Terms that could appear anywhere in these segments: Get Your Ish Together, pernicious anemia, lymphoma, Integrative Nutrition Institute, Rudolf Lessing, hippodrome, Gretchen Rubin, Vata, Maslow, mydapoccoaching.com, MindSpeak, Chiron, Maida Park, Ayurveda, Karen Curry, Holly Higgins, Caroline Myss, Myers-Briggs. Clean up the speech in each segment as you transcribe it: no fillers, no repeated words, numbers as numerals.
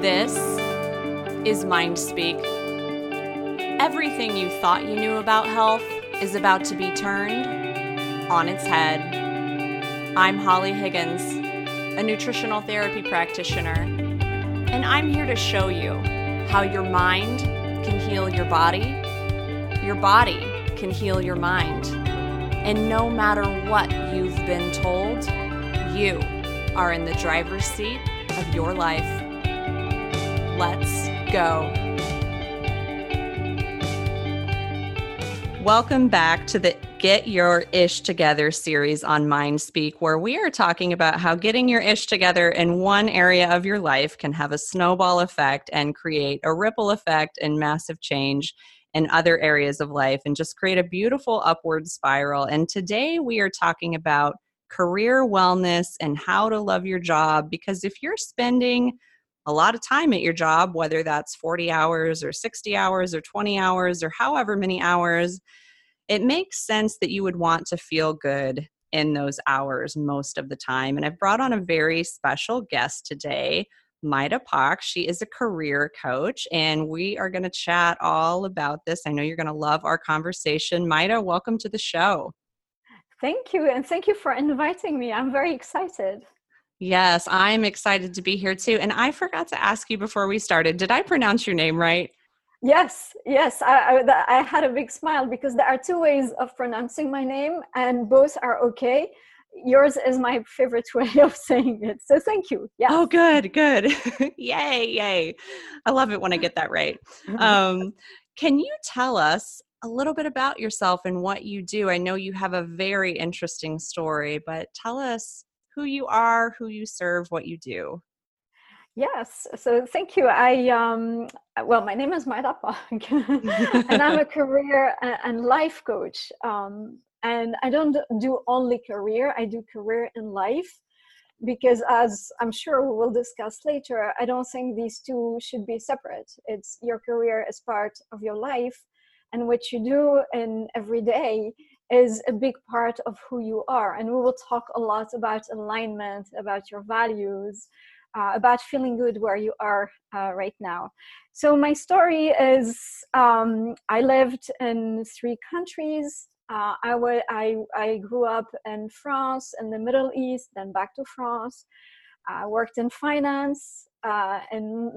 This is MindSpeak. Everything you thought you knew about health is about to be turned on its head. I'm Holly Higgins, a nutritional therapy practitioner, and I'm here to show you how your mind can heal your body can heal your mind, and no matter what you've been told, you are in the driver's seat of your life. Let's go. Welcome back to the Get Your Ish Together series on MindSpeak, where we are talking about how getting your ish together in one area of your life can have a snowball effect and create a ripple effect and massive change in other areas of life and just create a beautiful upward spiral. And today we are talking about career wellness and how to love your job, because if you're spending a lot of time at your job, whether that's 40 hours or 60 hours or 20 hours or however many hours, it makes sense that you would want to feel good in those hours most of the time. And I've brought on a very special guest today, Maida Park. She is a career coach, and we are going to chat all about this. I know you're going to love our conversation. Maida, welcome to the show. Thank you, and thank you for inviting me. I'm very excited. Yes, I'm excited to be here too. And I forgot to ask you before we started, did I pronounce your name right? Yes. I had a big smile because there are two ways of pronouncing my name, and both are okay. Yours is my favorite way of saying it. So thank you. Yeah. Oh, good. Yay. I love it when I get that right. Can you tell us a little bit about yourself and what you do? I know you have a very interesting story, but tell us who you are, who you serve, what you do. Yes. So thank you. Well, my name is Maida Park, and I'm a career and life coach. And I don't do only career. I do career and life, because as I'm sure we will discuss later, I don't think these two should be separate. It's your career is part of your life, and what you do in every day is a big part of who you are. And we will talk a lot about alignment, about your values, about feeling good where you are right now. So my story is I lived in three countries. I grew up in France, in the Middle East, then back to France. I worked in finance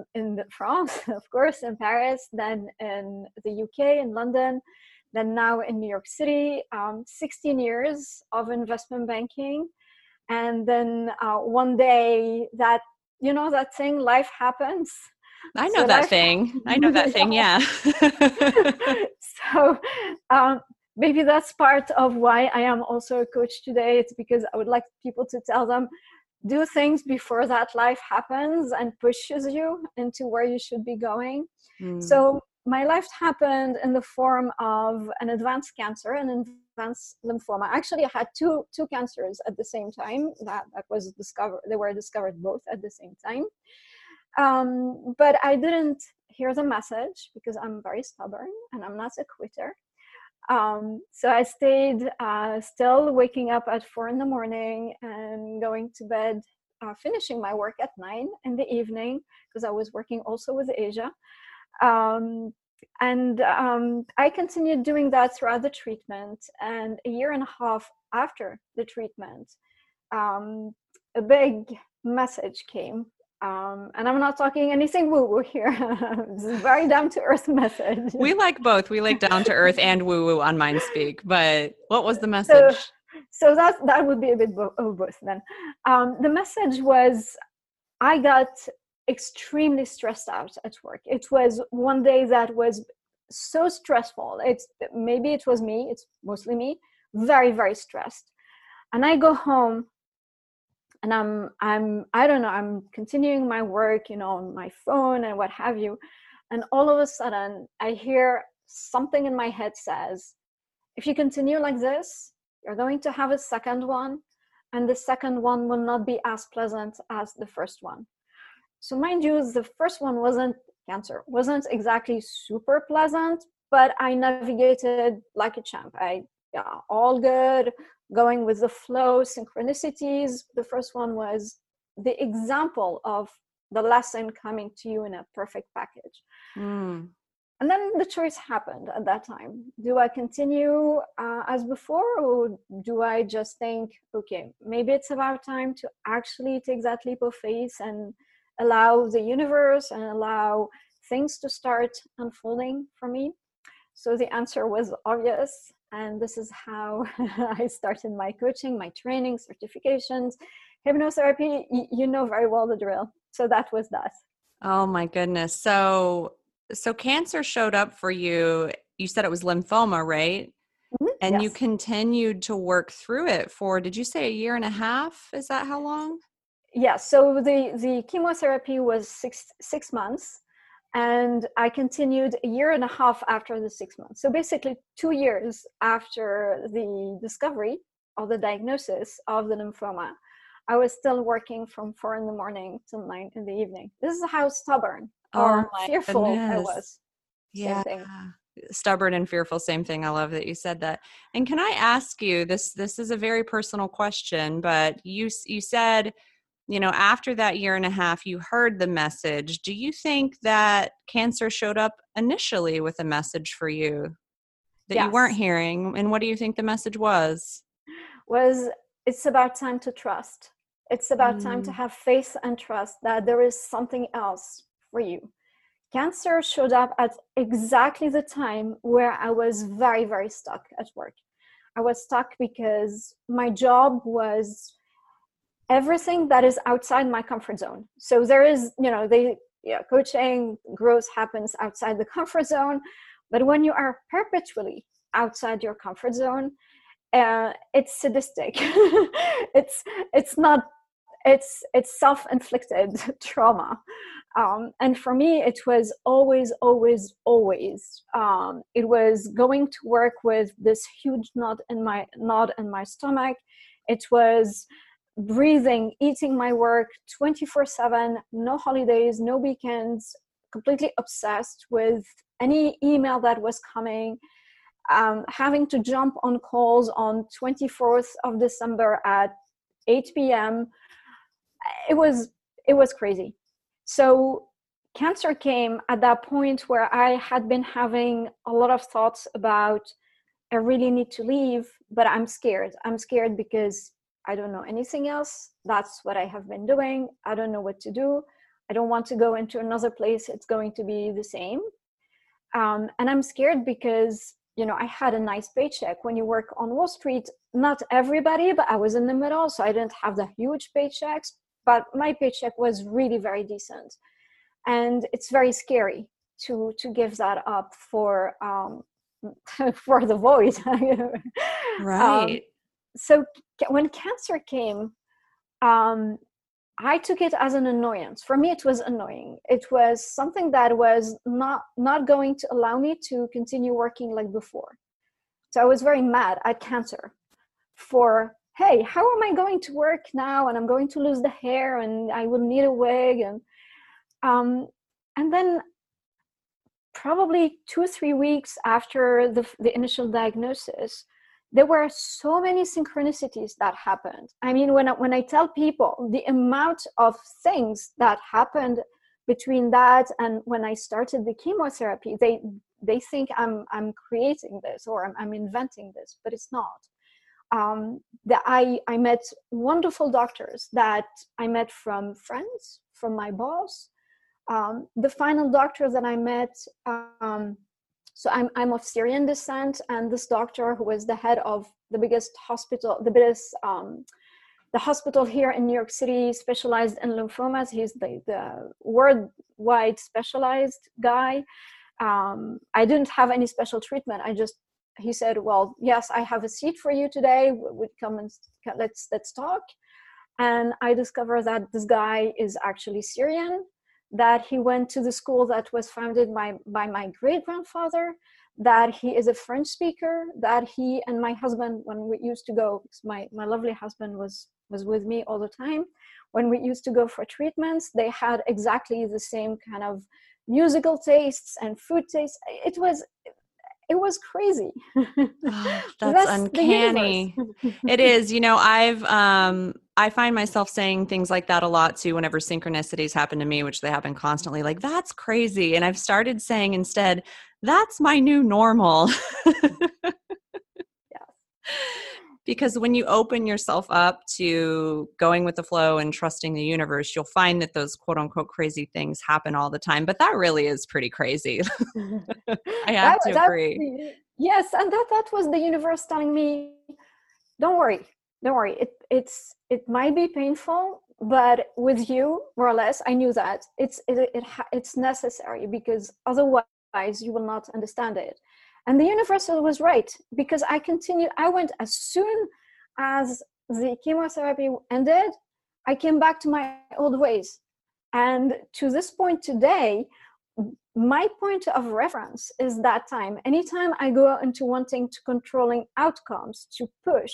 in France, of course, in Paris, then in the UK, in London, then now in New York City. 16 years of investment banking. And then one day that thing, life happens. I know that thing. Yeah. So maybe that's part of why I am also a coach today. It's because I would like people to tell them, do things before that life happens and pushes you into where you should be going. So my life happened in the form of an advanced cancer and advanced lymphoma. Actually, I had two cancers at the same time. That was discovered. They were discovered both at the same time. But I didn't hear the message because I'm very stubborn and I'm not a quitter. So I stayed still waking up at 4 a.m. and going to bed, finishing my work at 9 p.m, because I was working also with Asia. And I continued doing that throughout the treatment. And a year and a half after the treatment, a big message came. And I'm not talking anything woo-woo here. This is a very down-to-earth message. We like both. We like down-to-earth and woo-woo on MindSpeak. But what was the message? So that would be a bit of both then. The message was, I got extremely stressed out at work. It was one day that was so stressful. It's mostly me, very, very stressed. And I go home. And I'm continuing my work, on my phone and what have you. And all of a sudden I hear something in my head says, if you continue like this, you're going to have a second one, and the second one will not be as pleasant as the first one. So mind you, the first one wasn't exactly super pleasant, but I navigated like a champ. All good, going with the flow, synchronicities. The first one was the example of the lesson coming to you in a perfect package. Mm. And then the choice happened at that time. Do I continue as before, or do I just think, okay, maybe it's about time to actually take that leap of faith and allow the universe and allow things to start unfolding for me? So the answer was obvious. And this is how I started my coaching, my training, certifications, hypnotherapy. You know very well the drill. So that was that. Oh my goodness. So cancer showed up for you. You said it was lymphoma, right? Mm-hmm. And yes. You continued to work through it for, did you say a year and a half? Is that how long? Yeah. So the chemotherapy was six months. And I continued a year and a half after the 6 months. So basically 2 years after the discovery or the diagnosis of the lymphoma, I was still working from 4 a.m. till 9 p.m. This is how stubborn or fearful I was. Yeah. Stubborn and fearful. Same thing. I love that you said that. And can I ask you, this is a very personal question, but you said, you know, after that year and a half, you heard the message. Do you think that cancer showed up initially with a message for you that you weren't hearing? And what do you think the message was? It's about time to trust. It's about time to have faith and trust that there is something else for you. Cancer showed up at exactly the time where I was very, very stuck at work. I was stuck because my job was everything that is outside my comfort zone. So there is, coaching, growth happens outside the comfort zone. But when you are perpetually outside your comfort zone, it's sadistic. It's self-inflicted trauma. And for me, it was always, it was going to work with this huge knot in my stomach. It was breathing, eating my work 24/7, no holidays, no weekends, completely obsessed with any email that was coming, having to jump on calls on 24th of December at 8 p.m. It was crazy. So cancer came at that point where I had been having a lot of thoughts about, I really need to leave, but I'm scared. I'm scared because I don't know anything else. That's what I have been doing. I don't know what to do. I don't want to go into another place. It's going to be the same. And I'm scared because, I had a nice paycheck. When you work on Wall Street, not everybody, but I was in the middle. So I didn't have the huge paychecks, but my paycheck was really very decent. And it's very scary to give that up for for the void. Right. So when cancer came, I took it as an annoyance. For me, it was annoying. It was something that was not going to allow me to continue working like before. So I was very mad at cancer for, hey, how am I going to work now? And I'm going to lose the hair and I will need a wig. And then probably 2 or 3 weeks after the initial diagnosis, there were so many synchronicities that happened. I mean, when I tell people the amount of things that happened between that and when I started the chemotherapy, they think I'm creating this or I'm inventing this, but it's not. I met wonderful doctors that I met from friends, from my boss. The final doctor that I met, so I'm of Syrian descent, and this doctor who was the head of the biggest hospital, the hospital here in New York City specialized in lymphomas. He's the worldwide specialized guy. I didn't have any special treatment. He said, well, yes, I have a seat for you today. Would come and let's talk. And I discovered that this guy is actually Syrian, that he went to the school that was founded by my great-grandfather, that he is a French speaker, that he and my husband, when we used to go, my lovely husband was with me all the time, when we used to go for treatments, they had exactly the same kind of musical tastes and food tastes. It was crazy. Oh, that's uncanny. It is. I've I find myself saying things like that a lot too whenever synchronicities happen to me, which they happen constantly, like, that's crazy. And I've started saying instead, that's my new normal. Yeah. Because when you open yourself up to going with the flow and trusting the universe, you'll find that those quote unquote crazy things happen all the time. But that really is pretty crazy. I have to agree. Yes. And that was the universe telling me, don't worry. Don't worry. It might be painful, but with you, more or less, I knew that it's necessary, because otherwise you will not understand it. And the universe was right, because I continued. I went as soon as the chemotherapy ended. I came back to my old ways, and to this point today, my point of reference is that time. Anytime I go into wanting to controlling outcomes, to push,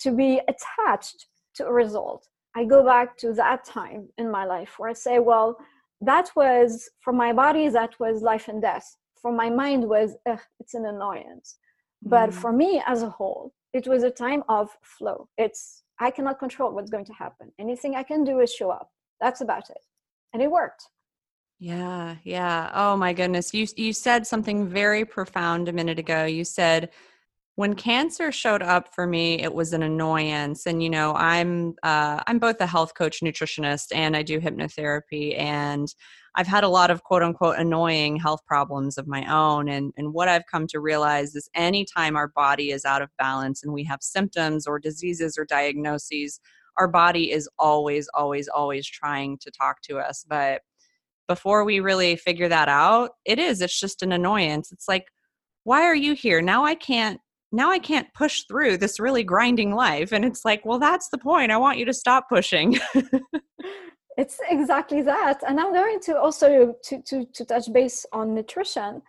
to be attached to a result, I go back to that time in my life where I say, well, that was, for my body, that was life and death. For my mind was, it's an annoyance. But for me as a whole, it was a time of flow. I cannot control what's going to happen. Anything I can do is show up. That's about it. And it worked. Yeah. Yeah. Oh my goodness. You said something very profound a minute ago. You said, when cancer showed up for me, it was an annoyance. And, you know, I'm both a health coach, nutritionist, and I do hypnotherapy. And I've had a lot of quote unquote annoying health problems of my own. And what I've come to realize is anytime our body is out of balance and we have symptoms or diseases or diagnoses, our body is always, always, always trying to talk to us. But before we really figure that out, it's just an annoyance. It's like, why are you here? Now I can't push through this really grinding life. And it's like, well, that's the point. I want you to stop pushing. It's exactly that. And I'm going to also to touch base on nutrition,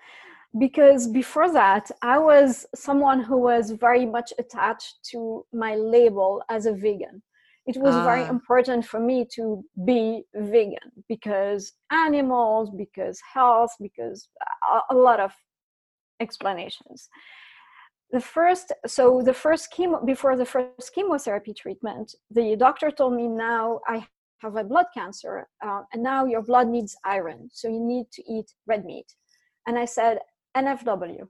because before that, I was someone who was very much attached to my label as a vegan. It was very important for me to be vegan because animals, because health, because a lot of explanations. The first chemo, before the first chemotherapy treatment, the doctor told me, now I have a blood cancer and now your blood needs iron. So you need to eat red meat. And I said, NFW.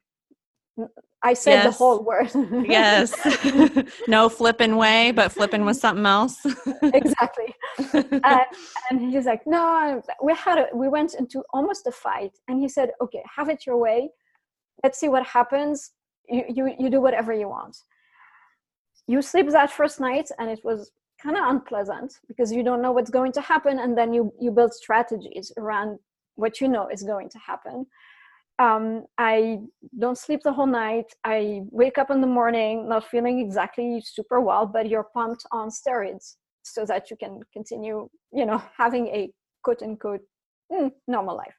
I said yes. The whole word. Yes. No flipping way, but flipping was something else. Exactly. And he's like, no, we went into almost a fight. And he said, okay, have it your way. Let's see what happens. You do whatever you want. You sleep that first night and it was kind of unpleasant because you don't know what's going to happen, and then you build strategies around what you know is going to happen. I don't sleep the whole night. I wake up in the morning not feeling exactly super well, but you're pumped on steroids so that you can continue, you know, having a quote-unquote normal life.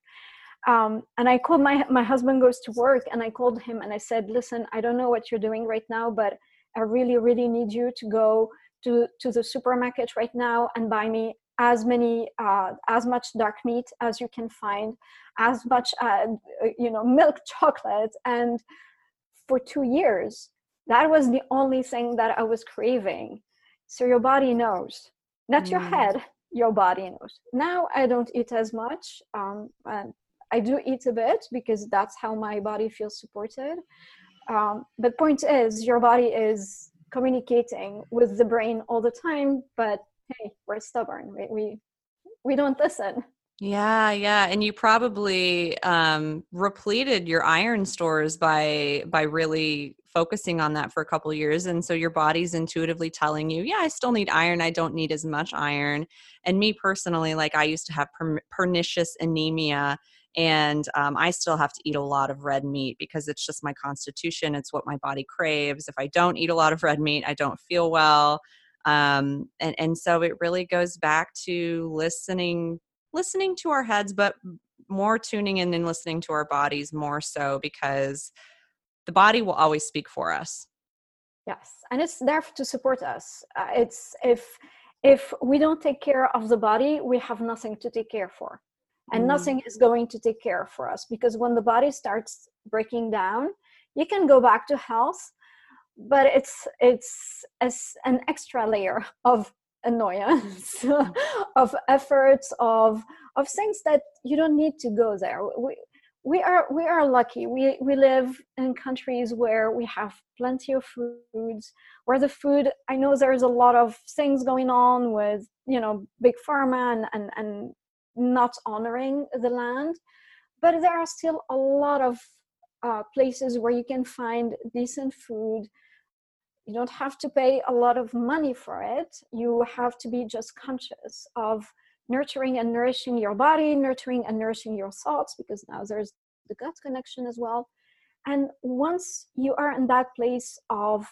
And I called my husband goes to work, and I called him and I said, listen, I don't know what you're doing right now, but I really, really need you to go to the supermarket right now and buy me as much dark meat as you can find, as much, milk chocolate. And for 2 years, that was the only thing that I was craving. So your body knows, not your head, your body knows. Now I don't eat as much. And I do eat a bit because that's how my body feels supported. But point is, your body is communicating with the brain all the time, but hey, we're stubborn. We don't listen. Yeah. Yeah. And you probably repleted your iron stores by really focusing on that for a couple of years. And so your body's intuitively telling you, yeah, I still need iron. I don't need as much iron. And me personally, like I used to have pernicious anemia. And I still have to eat a lot of red meat because it's just my constitution. It's what my body craves. If I don't eat a lot of red meat, I don't feel well. And so it really goes back to listening to our heads, but more tuning in and listening to our bodies more so, because the body will always speak for us. Yes. And it's there to support us. If we don't take care of the body, we have nothing to take care for. And nothing is going to take care for us, because when the body starts breaking down, you can go back to health, but it's an extra layer of annoyance, of efforts, of things that you don't need to go there. We are lucky. We live in countries where we have plenty of foods, where the food, I know there's a lot of things going on with, big pharma and not honoring the land, but there are still a lot of places where you can find decent food. You don't have to pay a lot of money for it. You have to be just conscious of nurturing and nourishing your body, nurturing and nourishing your thoughts, because now there's the gut connection as well. And once you are in that place of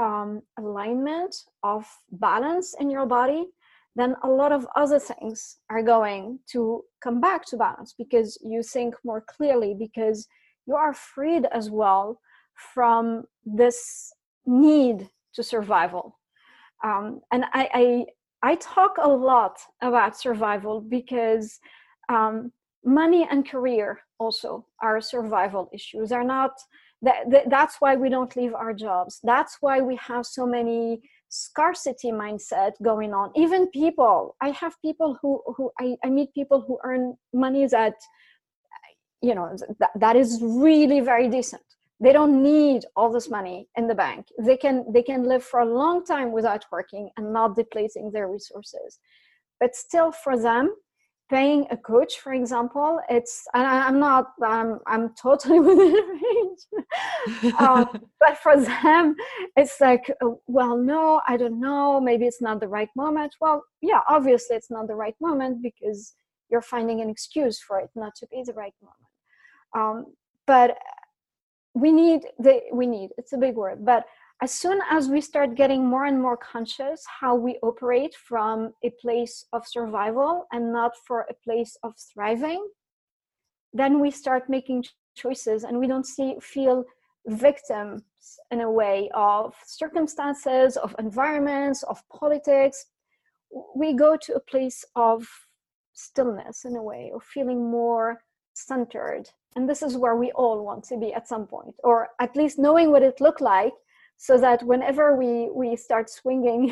alignment, of balance in your body, then a lot of other things are going to come back to balance, because you think more clearly, because you are freed as well from this need to survival. And I talk a lot about survival because money and career also are survival issues. Are not that's why we don't leave our jobs. That's why we have so many scarcity mindset going on. Even people, I have people who I meet people who earn money that that is really very decent. They don't need all this money in the bank. They can live for a long time without working and not depleting their resources. But still, for them, paying a coach, for example, I'm totally within range. But for them, it's like, well, no, I don't know. Maybe it's not the right moment. Well, yeah, obviously it's not the right moment because you're finding an excuse for it not to be the right moment. But we need, it's a big word, but as soon as we start getting more and more conscious how we operate from a place of survival and not for a place of thriving, then we start making choices and we don't feel victims in a way of circumstances, of environments, of politics. We go to a place of stillness in a way, of feeling more centered. And this is where we all want to be at some point, or at least knowing what it looked like, so that whenever we start swinging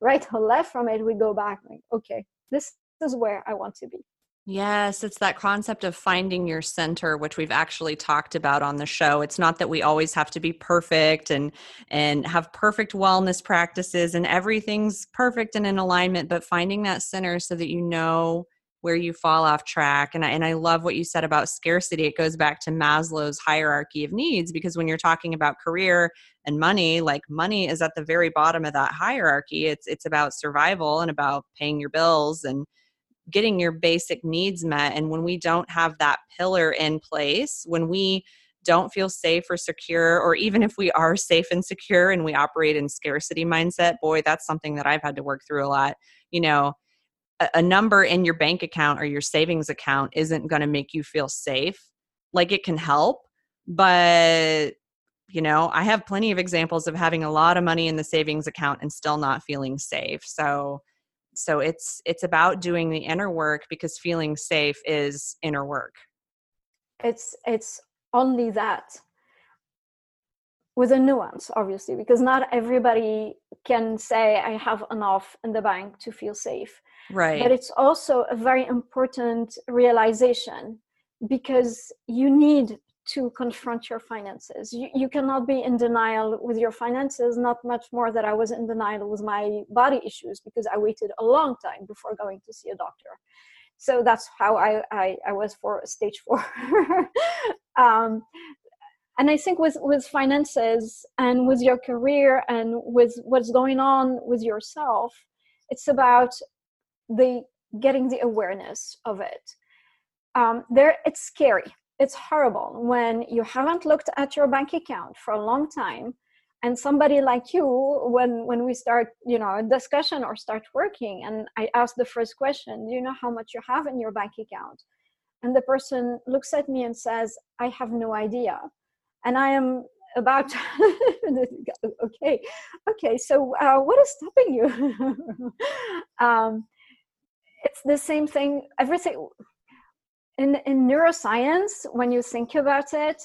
right or left from it, we go back like, okay, this is where I want to be. Yes, it's that concept of finding your center, which we've actually talked about on the show. It's not that we always have to be perfect and have perfect wellness practices and everything's perfect and in alignment, but finding that center so that you know where you fall off track. And I love what you said about scarcity. It goes back to Maslow's hierarchy of needs, because when you're talking about career and money, like money is at the very bottom of that hierarchy. It's about survival and about paying your bills and getting your basic needs met. And when we don't have that pillar in place, when we don't feel safe or secure, or even if we are safe and secure and we operate in scarcity mindset, boy, that's something that I've had to work through a lot. A number in your bank account or your savings account isn't going to make you feel safe. Like, it can help, but I have plenty of examples of having a lot of money in the savings account and still not feeling safe. So it's about doing the inner work, because feeling safe is inner work. It's only that, with a nuance, obviously, because not everybody can say I have enough in the bank to feel safe. Right. But it's also a very important realization, because you need to confront your finances. You cannot be in denial with your finances, not much more that I was in denial with my body issues, because I waited a long time before going to see a doctor. So that's how I was for stage 4. And I think with finances and with your career and with what's going on with yourself, it's about getting the awareness of it. It's scary. It's horrible when you haven't looked at your bank account for a long time, and somebody like you, when we start, a discussion or start working, and I ask the first question, do you know how much you have in your bank account? And the person looks at me and says, I have no idea. And I am about okay. So what is stopping you? It's the same thing. Everything in neuroscience, when you think about it,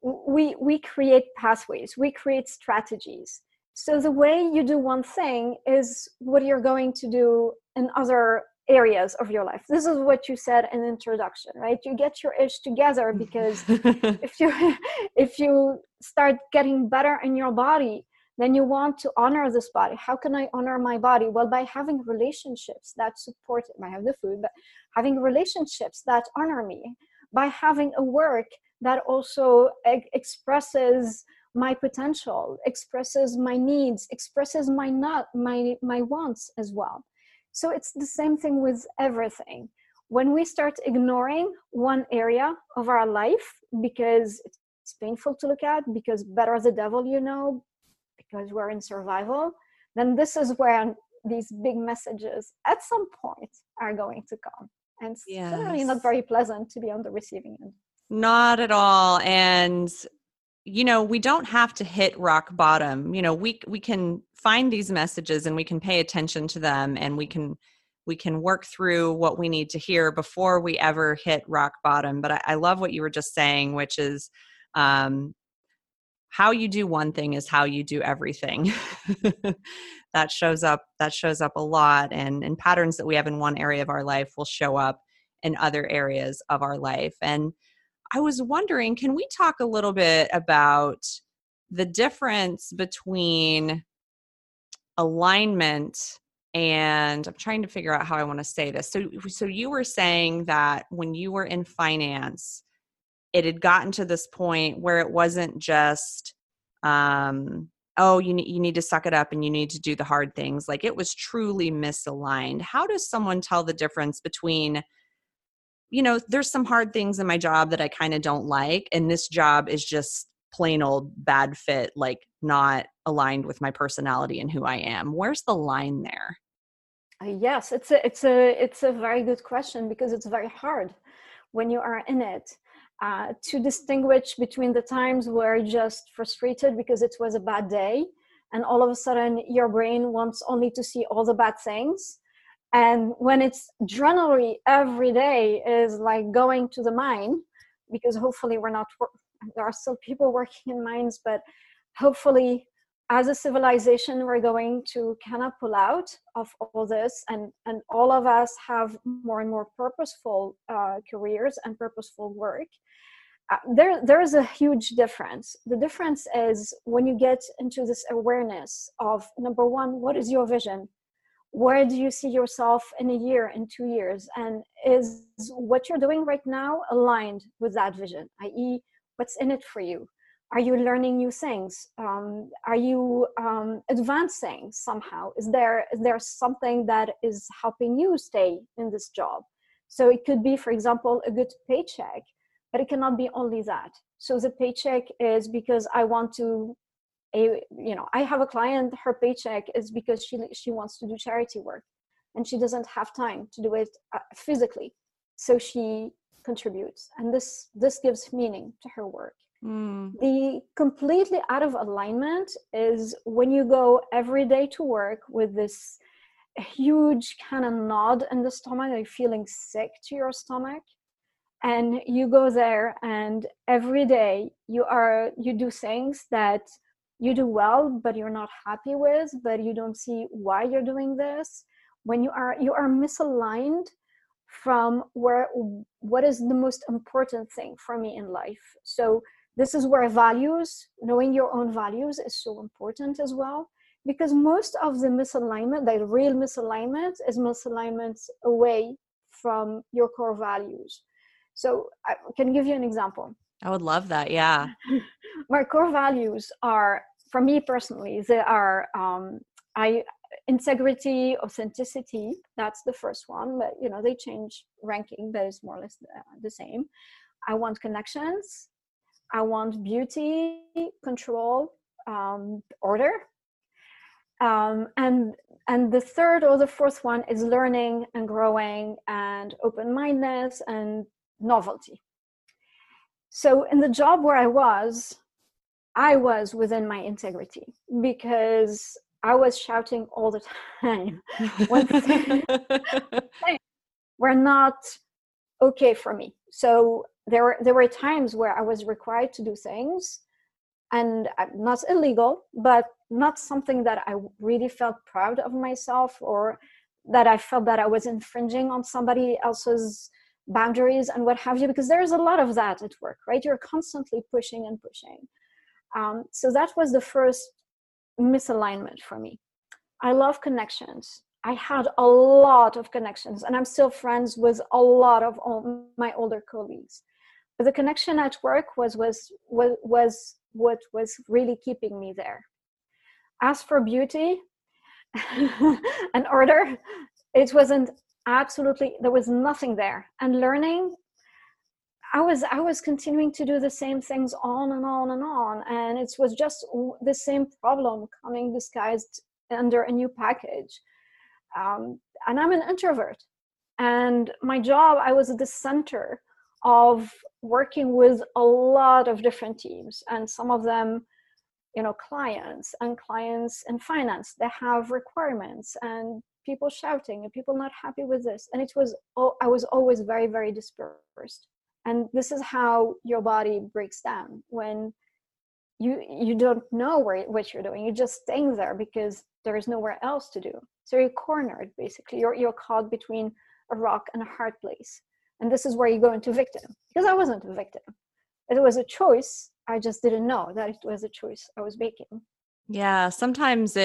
we create pathways, we create strategies. So the way you do one thing is what you're going to do in other areas of your life. This is what you said in introduction, right? You get your ish together because if you start getting better in your body, then you want to honor this body. How can I honor my body? Well, by having relationships that support it. I have the food, but having relationships that honor me, by having a work that also expresses my potential, expresses my needs, expresses my wants as well. So it's the same thing with everything. When we start ignoring one area of our life because it's painful to look at, because better the devil you know, because we're in survival, then this is where these big messages at some point are going to come. And it's certainly not very pleasant to be on the receiving end. Not at all. And you know, we don't have to hit rock bottom. You know, we can find these messages and we can pay attention to them, and we can work through what we need to hear before we ever hit rock bottom. But I love what you were just saying, which is how you do one thing is how you do everything. That shows up a lot, and patterns that we have in one area of our life will show up in other areas of our life. And I was wondering, can we talk a little bit about the difference between alignment and, I'm trying to figure out how I want to say this. So you were saying that when you were in finance, it had gotten to this point where it wasn't just, you need to suck it up and you need to do the hard things. Like, it was truly misaligned. How does someone tell the difference between, you know, there's some hard things in my job that I kind of don't like, and this job is just plain old bad fit, like not aligned with my personality and who I am? Where's the line there? Yes, it's a very good question, because it's very hard when you are in it to distinguish between the times where you're just frustrated because it was a bad day, and all of a sudden your brain wants only to see all the bad things. And when it's generally every day is like going to the mine, because hopefully there are still people working in mines, but hopefully as a civilization, we're going to kind of pull out of all this, and all of us have more and more purposeful careers and purposeful work. There is a huge difference. The difference is when you get into this awareness of, number one, what is your vision? Where do you see yourself in a year, in 2 years? And is what you're doing right now aligned with that vision, i.e., what's in it for you? Are you learning new things? Are you advancing somehow? Is there something that is helping you stay in this job? So it could be, for example, a good paycheck, but it cannot be only that. So the paycheck is because I want to, I have a client, her paycheck is because she wants to do charity work and she doesn't have time to do it physically. So she contributes, and this gives meaning to her work. Mm. The completely out of alignment is when you go every day to work with this huge kind of nod in the stomach, like feeling sick to your stomach. And you go there and every day you do things that you do well, but you're not happy with, but you don't see why you're doing this. When you are misaligned from what is the most important thing for me in life. So this is where values, knowing your own values, is so important as well, because most of the misalignment, the real misalignment, is misalignment away from your core values. So I can give you an example. I would love that. Yeah. My core values are, for me personally, they are integrity, authenticity. That's the first one, but they change ranking, but it's more or less the same. I want connections. I want beauty, control, order. And the third or the fourth one is learning and growing and open-mindedness and novelty. So in the job where I was within my integrity, because I was shouting all the time. We're not okay for me. So there were times where I was required to do things and not illegal, but not something that I really felt proud of myself, or that I felt that I was infringing on somebody else's boundaries and what have you, because there is a lot of that at work, right? You're constantly pushing and pushing. So that was the first misalignment for me. I love connections. I had a lot of connections, and I'm still friends with a lot of my older colleagues. But the connection at work was what was really keeping me there. As for beauty and order, it wasn't absolutely, there was nothing there. And learning, I was continuing to do the same things on and on and on. And it was just the same problem coming disguised under a new package. And I'm an introvert. And my job, I was at the center of working with a lot of different teams, and some of them, you know, clients in finance, they have requirements and people shouting and people not happy with this. And it was, I was always very, very dispersed. And this is how your body breaks down when you don't know what you're doing. You're just staying there because there is nowhere else to do. So you're cornered, basically. You're caught between a rock and a hard place. And this is where you go into victim, because I wasn't a victim. It was a choice. I just didn't know that it was a choice I was making. Yeah. Sometimes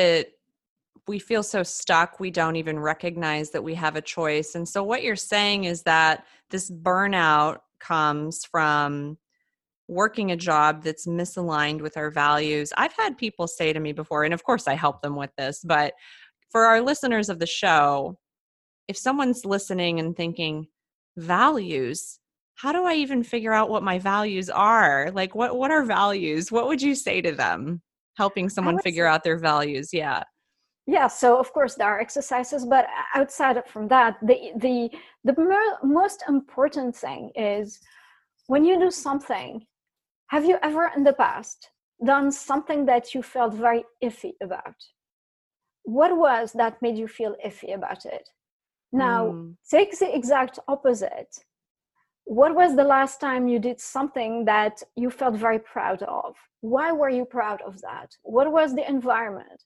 we feel so stuck, we don't even recognize that we have a choice. And so what you're saying is that this burnout comes from working a job that's misaligned with our values. I've had people say to me before, and of course I help them with this, but for our listeners of the show, if someone's listening and thinking, values, how do I even figure out what my values are? Like what are values? What would you say to them? Helping someone figure out their values. Yeah. Yeah. So of course there are exercises, but outside of from that, the most important thing is when you do something, have you ever in the past done something that you felt very iffy about? What was that made you feel iffy about it? Now, take the exact opposite. What was the last time you did something that you felt very proud of? Why were you proud of that? What was the environment?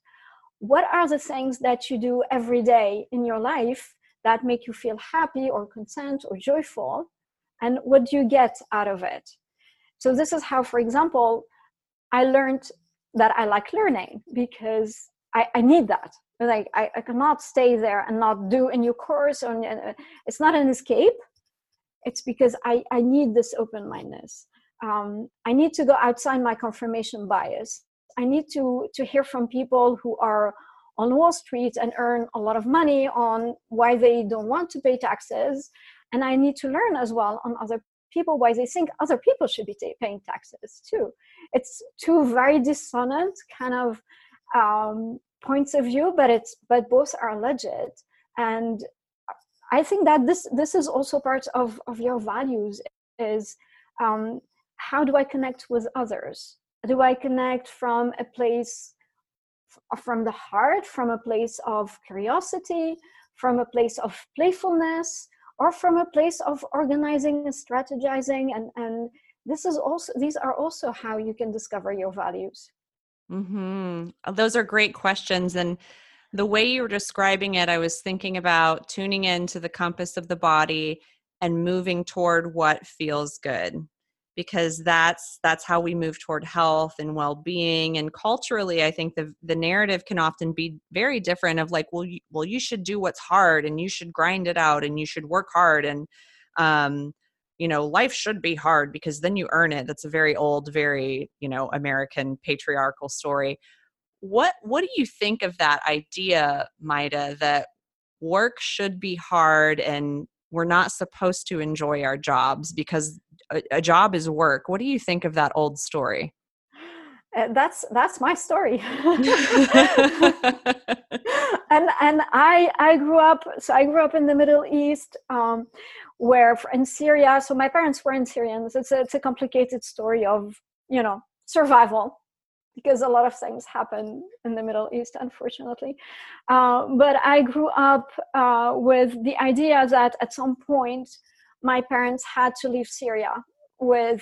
What are the things that you do every day in your life that make you feel happy or content or joyful? And what do you get out of it? So this is how, for example, I learned that I like learning, because I need that. Like I cannot stay there and not do a new course. Or it's not an escape. It's because I need this open-mindedness. I need to go outside my confirmation bias. I need to hear from people who are on Wall Street and earn a lot of money on why they don't want to pay taxes. And I need to learn as well on other people why they think other people should be paying taxes too. It's two very dissonant kind of points of view, but both are legit. And I think that this is also part of your values is how do I connect with others? Do I connect from a place from the heart, from a place of curiosity, from a place of playfulness, or from a place of organizing and strategizing? And this is also, these are also how you can discover your values. Mm-hmm. Those are great questions. And the way you were describing it, I was thinking about tuning into the compass of the body and moving toward what feels good, because that's how we move toward health and well-being. And culturally, I think the narrative can often be very different of like, well, you should do what's hard, and you should grind it out, and you should work hard. And, you know, life should be hard because then you earn it. That's a very old, very, you know, American patriarchal story. What do you think of that idea, Maida, that work should be hard and we're not supposed to enjoy our jobs because a job is work? What do you think of that old story? That's my story. And I grew up in the Middle East, where in Syria. So my parents were in Syrians. It's a complicated story of, you know, survival, because a lot of things happen in the Middle East, unfortunately. But I grew up with the idea that at some point my parents had to leave Syria with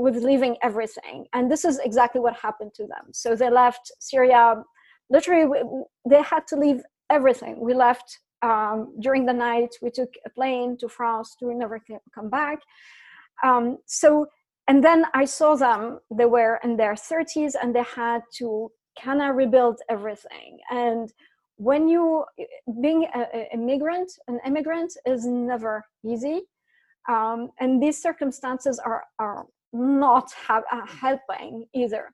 with leaving everything. And this is exactly what happened to them. So they left Syria. Literally, they had to leave everything. We left during the night. We took a plane to France to never come back. And then I saw them, they were in their 30s and they had to kind of rebuild everything. And when you, being an immigrant is never easy. And these circumstances are not helping either.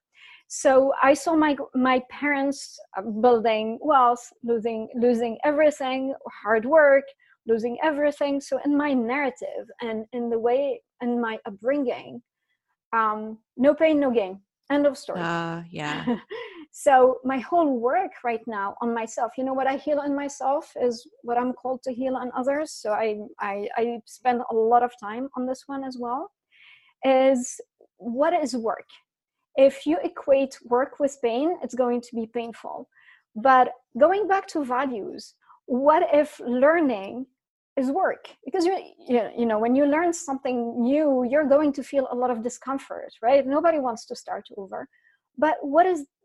So I saw my parents building wealth, losing everything, hard work, losing everything. So in my narrative and in the way, in my upbringing, no pain, no gain. End of story. Yeah. So my whole work right now on myself, you know, what I heal in myself is what I'm called to heal on others. So I spend a lot of time on this one as well, is what is work? If you equate work with pain, it's going to be painful. But going back to values, what if learning is work? Because you know, when you learn something new, you're going to feel a lot of discomfort, right? Nobody wants to start over. But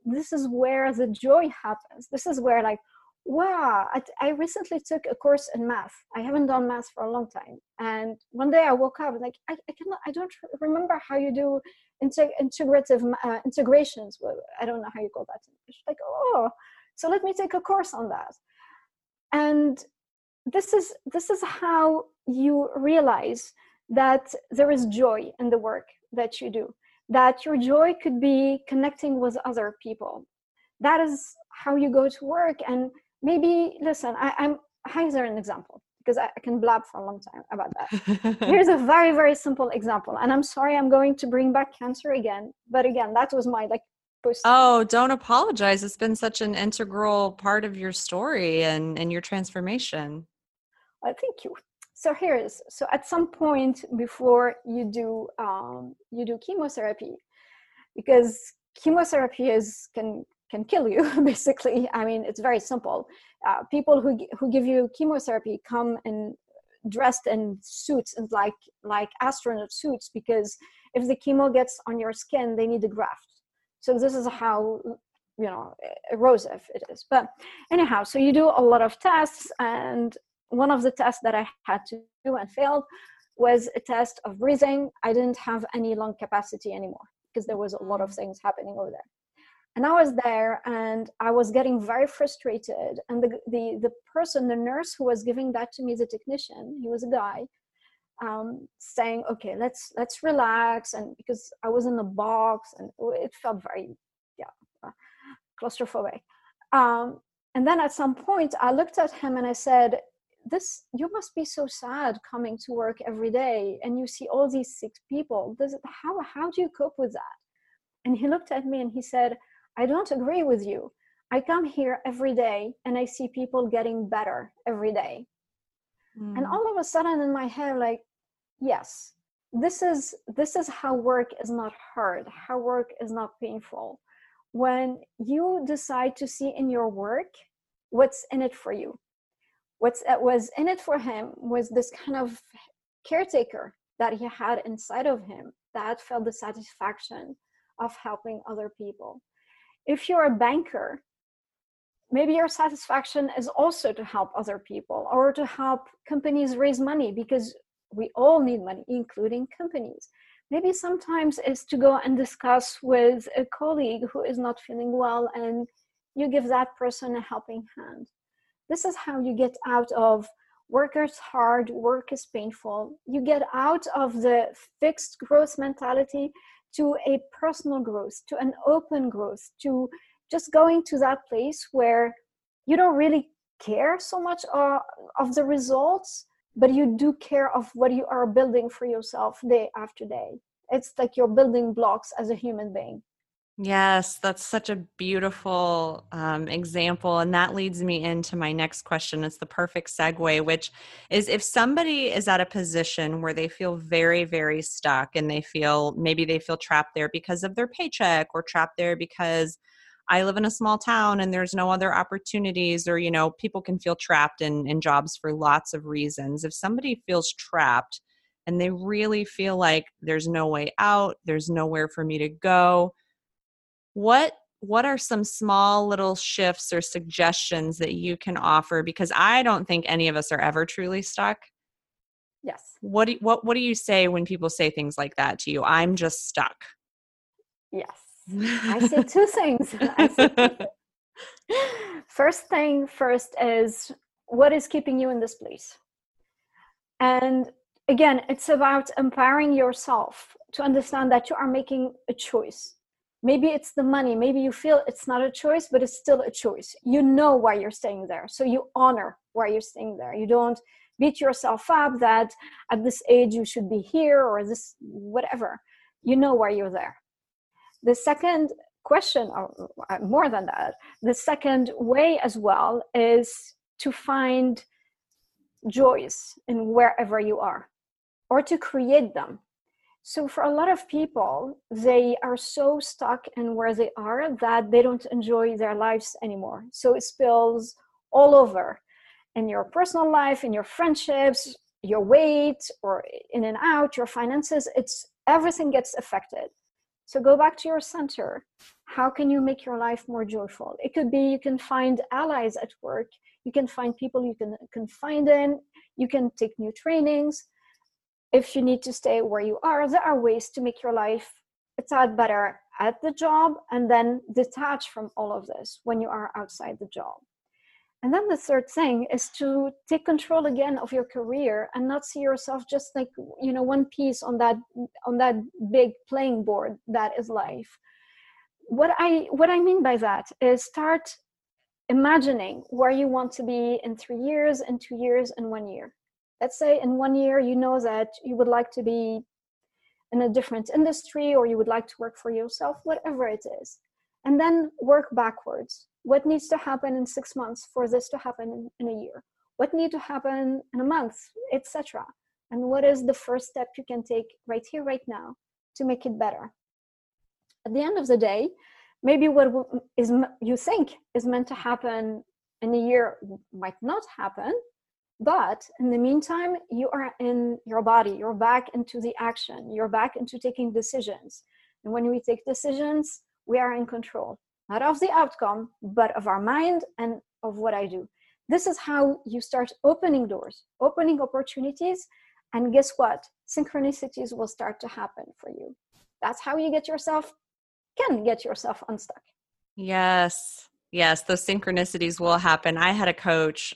this is where the joy happens. This is where, like, wow, I recently took a course in math. I haven't done math for a long time. And one day I woke up, like, I don't remember how you do integrations. I don't know how you call that in English. Like, oh, so let me take a course on that. And this is how you realize that there is joy in the work that you do, that your joy could be connecting with other people. That is how you go to work. And maybe, listen, here's an example, because I can blab for a long time about that. Here's a very, very simple example. And I'm sorry, I'm going to bring back cancer again. But again, that was my post. Oh, don't apologize. It's been such an integral part of your story and your transformation. Thank you. So so at some point before you do chemotherapy, because chemotherapy can kill you, basically. I mean, it's very simple. People who give you chemotherapy come in dressed in suits and like astronaut suits, because if the chemo gets on your skin, they need a graft. So this is how, you know, erosive it is. But anyhow, so you do a lot of tests, and one of the tests that I had to do and failed was a test of breathing. I didn't have any lung capacity anymore because there was a lot of things happening over there. And I was there and I was getting very frustrated. And the person, the nurse who was giving that to me, the technician, he was a guy, saying, okay, let's relax. And because I was in a box and it felt very, claustrophobic. And then at some point I looked at him and I said, you must be so sad coming to work every day and you see all these sick people. How do you cope with that? And he looked at me and he said, I don't agree with you. I come here every day and I see people getting better every day. Mm. And all of a sudden in my head, like, yes, this is how work is not hard, how work is not painful. When you decide to see in your work what's in it for you. What was in it for him was this kind of caretaker that he had inside of him that felt the satisfaction of helping other people. If you're a banker, maybe your satisfaction is also to help other people or to help companies raise money, because we all need money, including companies. Maybe sometimes it's to go and discuss with a colleague who is not feeling well and you give that person a helping hand. This is how you get out of work is hard, work is painful. You get out of the fixed growth mentality to a personal growth, to an open growth, to just going to that place where you don't really care so much of the results, but you do care of what you are building for yourself day after day. It's like you're building blocks as a human being. Yes, that's such a beautiful example. And that leads me into my next question. It's the perfect segue, which is, if somebody is at a position where they feel very, very stuck and maybe they feel trapped there because of their paycheck, or trapped there because I live in a small town and there's no other opportunities, or, you know, people can feel trapped in jobs for lots of reasons. If somebody feels trapped, and they really feel like there's no way out, there's nowhere for me to go, what are some small little shifts or suggestions that you can offer? Because I don't think any of us are ever truly stuck. Yes. What do you say when people say things like that to you? I'm just stuck. Yes. I say two things. First is, what is keeping you in this place? And again, it's about empowering yourself to understand that you are making a choice. Maybe it's the money. Maybe you feel it's not a choice, but it's still a choice. You know why you're staying there. So you honor why you're staying there. You don't beat yourself up that at this age you should be here or this, whatever. You know why you're there. The second question, or more than that, the second way as well is to find joys in wherever you are or to create them. So for a lot of people, they are so stuck in where they are that they don't enjoy their lives anymore. So it spills all over in your personal life, in your friendships, your weight, or in and out, your finances. It's everything gets affected. So go back to your center. How can you make your life more joyful? It could be you can find allies at work. You can find people you can confide in. You can take new trainings. If you need to stay where you are, there are ways to make your life a tad better at the job and then detach from all of this when you are outside the job. And then the third thing is to take control again of your career and not see yourself just like, you know, one piece on that big playing board that is life. What I mean by that is start imagining where you want to be in 3 years, in 2 years, in 1 year. Let's say in 1 year, you know that you would like to be in a different industry or you would like to work for yourself, whatever it is. And then work backwards. What needs to happen in 6 months for this to happen in a year? What needs to happen in a month, etc.? And what is the first step you can take right here, right now to make it better? At the end of the day, maybe what is you think is meant to happen in a year might not happen. But in the meantime, you are in your body, you're back into the action, you're back into taking decisions. And when we take decisions, we are in control, not of the outcome, but of our mind and of what I do. This is how you start opening doors, opening opportunities, and guess what? Synchronicities will start to happen for you. That's how you can get yourself unstuck. Yes. Yes, those synchronicities will happen. I had a coach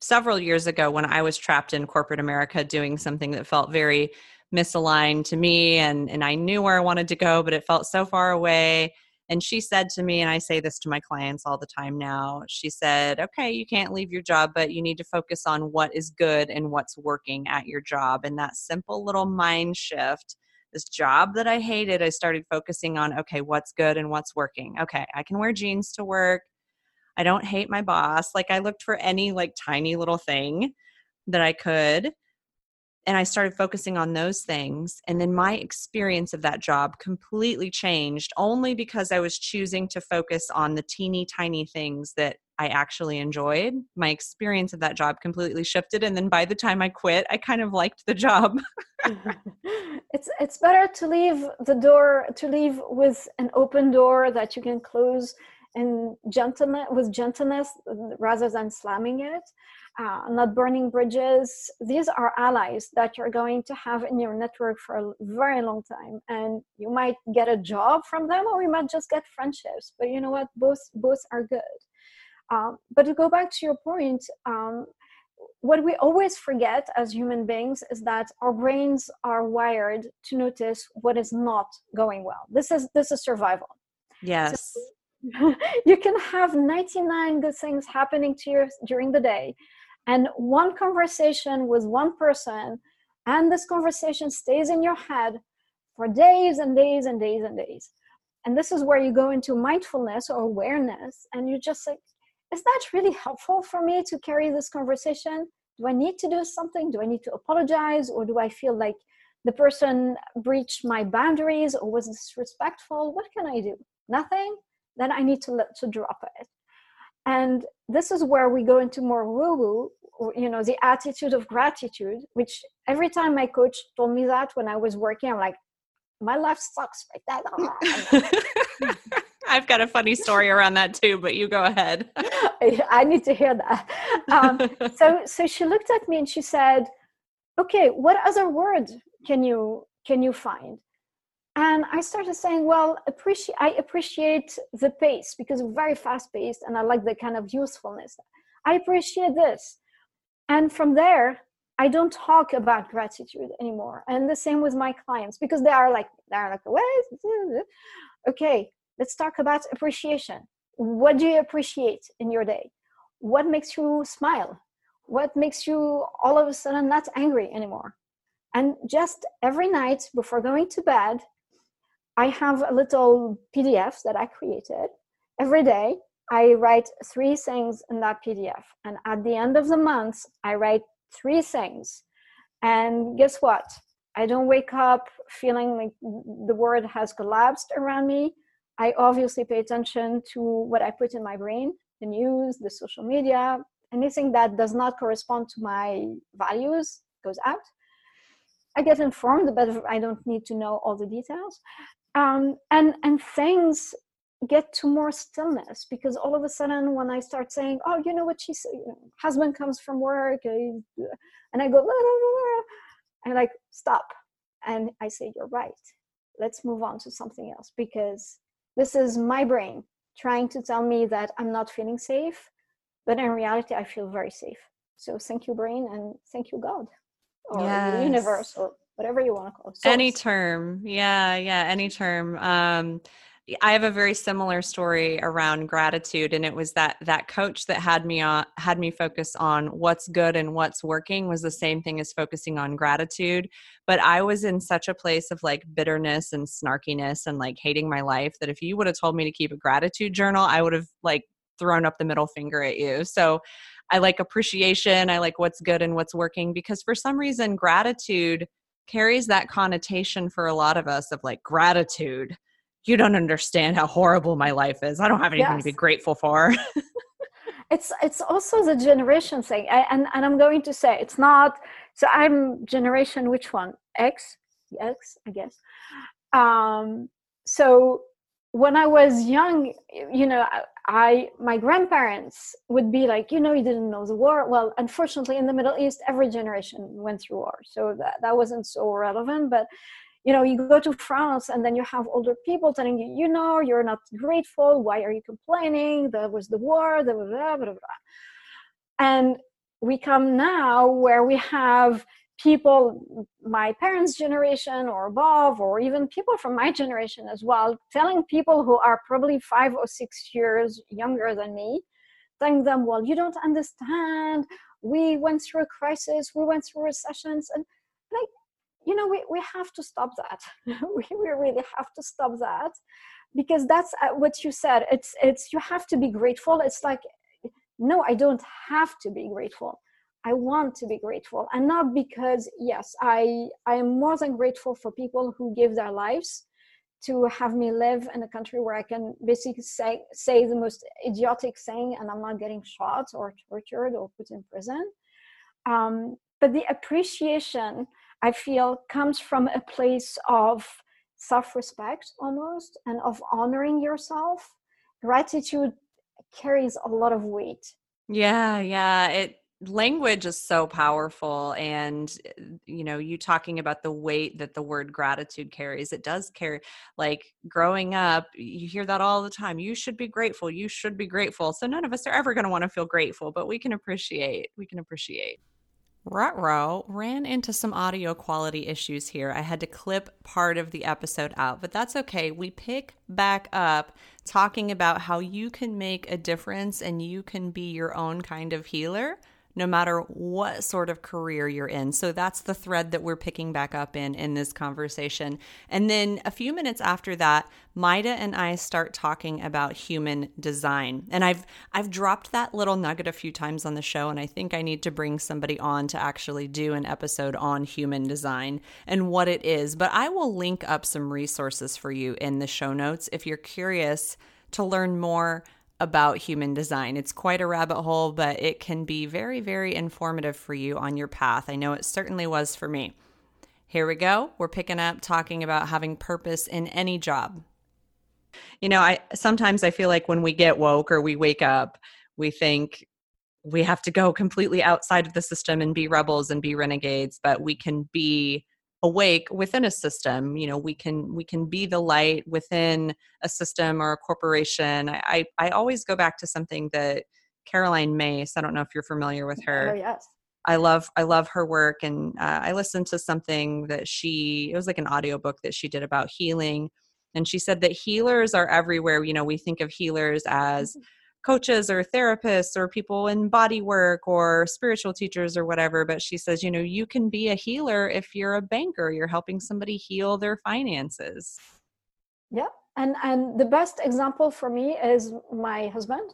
several years ago when I was trapped in corporate America doing something that felt very misaligned to me, and I knew where I wanted to go, but it felt so far away. And she said to me, and I say this to my clients all the time now, she said, okay, you can't leave your job, but you need to focus on what is good and what's working at your job. And that simple little mind shift, this job that I hated, I started focusing on, okay, what's good and what's working. Okay, I can wear jeans to work. I don't hate my boss. Like I looked for any like tiny little thing that I could. And I started focusing on those things. And then my experience of that job completely changed only because I was choosing to focus on the teeny tiny things that I actually enjoyed. My experience of that job completely shifted. And then by the time I quit, I kind of liked the job. It's better to leave the door, to leave with an open door that you can close and with gentleness rather than slamming it, not burning bridges. These are allies that you're going to have in your network for a very long time. And you might get a job from them or you might just get friendships. But you know what? Both are good. But to go back to your point, what we always forget as human beings is that our brains are wired to notice what is not going well. This is survival. Yes. So, you can have 99 good things happening to you during the day, and one conversation with one person, and this conversation stays in your head for days and days and days and days. And this is where you go into mindfulness or awareness, and you just like, is that really helpful for me to carry this conversation? Do I need to do something? Do I need to apologize? Or do I feel like the person breached my boundaries or was disrespectful? What can I do? Nothing? Then I need to drop it. And this is where we go into more woo-woo, you know, the attitude of gratitude, which every time my coach told me that when I was working, I'm like, my life sucks right now. I've got a funny story around that too, but you go ahead. I need to hear that. So she looked at me and she said, okay, what other word can you find? And I started saying, well, I appreciate the pace, because it's very fast paced and I like the kind of usefulness. I appreciate this. And from there, I don't talk about gratitude anymore. And the same with my clients, because they are like, what? Okay, let's talk about appreciation. What do you appreciate in your day? What makes you smile? What makes you all of a sudden not angry anymore? And just every night before going to bed, I have a little PDF that I created. Every day, I write 3 things in that PDF. And at the end of the month, I write 3 things. And guess what? I don't wake up feeling like the world has collapsed around me. I obviously pay attention to what I put in my brain, the news, the social media, anything that does not correspond to my values goes out. I get informed, but I don't need to know all the details. And things get to more stillness, because all of a sudden when I start saying, oh, you know what, she's, you know, husband comes from work, and I go, blah, blah, blah, and like, stop. And I say, you're right. Let's move on to something else, because this is my brain trying to tell me that I'm not feeling safe, but in reality, I feel very safe. So thank you, brain, and thank you, God. Or yes. The universe, or whatever you want to call it. So, any term. Yeah, any term. I have a very similar story around gratitude, and it was that coach that had me focus on what's good and what's working was the same thing as focusing on gratitude. But I was in such a place of like bitterness and snarkiness and like hating my life that if you would have told me to keep a gratitude journal, I would have like thrown up the middle finger at you. So I like appreciation. I like what's good and what's working, because for some reason, gratitude carries that connotation for a lot of us of like, gratitude. You don't understand how horrible my life is. I don't have anything to be grateful for. It's also the generation thing. And I'm going to say it's not, so I'm generation, which one? X, I guess. So when I was young, you know, my grandparents would be like, you know, you didn't know the war. Well, unfortunately, in the Middle East, every generation went through war. So that wasn't so relevant. But, you know, you go to France and then you have older people telling you, you know, you're not grateful. Why are you complaining? There was the war. Blah, blah, blah, blah. And we come now where we have people, my parents' generation or above, or even people from my generation as well, telling people who are probably 5 or 6 years younger than me, telling them, well, you don't understand. We went through a crisis. We went through recessions. And like, you know, we have to stop that. we really have to stop that, because that's what you said. It's you have to be grateful. It's like, no, I don't have to be grateful. I want to be grateful, and not because, yes, I am more than grateful for people who give their lives to have me live in a country where I can basically say the most idiotic thing and I'm not getting shot or tortured or put in prison. But the appreciation, I feel, comes from a place of self-respect almost, and of honoring yourself. Gratitude carries a lot of weight. Yeah. Language is so powerful. And, you know, you talking about the weight that the word gratitude carries, it does carry, like growing up, you hear that all the time. You should be grateful. You should be grateful. So none of us are ever going to want to feel grateful, but we can appreciate. Ruh-roh, ran into some audio quality issues here. I had to clip part of the episode out, but that's okay. We pick back up talking about how you can make a difference and you can be your own kind of healer, no matter what sort of career you're in. So that's the thread that we're picking back up in this conversation. And then a few minutes after that, Maida and I start talking about human design. And I've dropped that little nugget a few times on the show, and I think I need to bring somebody on to actually do an episode on human design and what it is. But I will link up some resources for you in the show notes if you're curious to learn more about human design. It's quite a rabbit hole, but it can be very, very informative for you on your path. I know it certainly was for me. Here we go. We're picking up talking about having purpose in any job. You know, I sometimes feel like when we get woke or we wake up, we think we have to go completely outside of the system and be rebels and be renegades, but we can be awake within a system. You know, we can be the light within a system or a corporation. I always go back to something that Caroline Myss, I don't know if you're familiar with her. Oh, yes. I love her work. And I listened to something that it was like an audiobook that she did about healing. And she said that healers are everywhere. You know, we think of healers as coaches or therapists or people in body work or spiritual teachers or whatever. But she says, you know, you can be a healer if you're a banker, you're helping somebody heal their finances. Yeah. And the best example for me is my husband,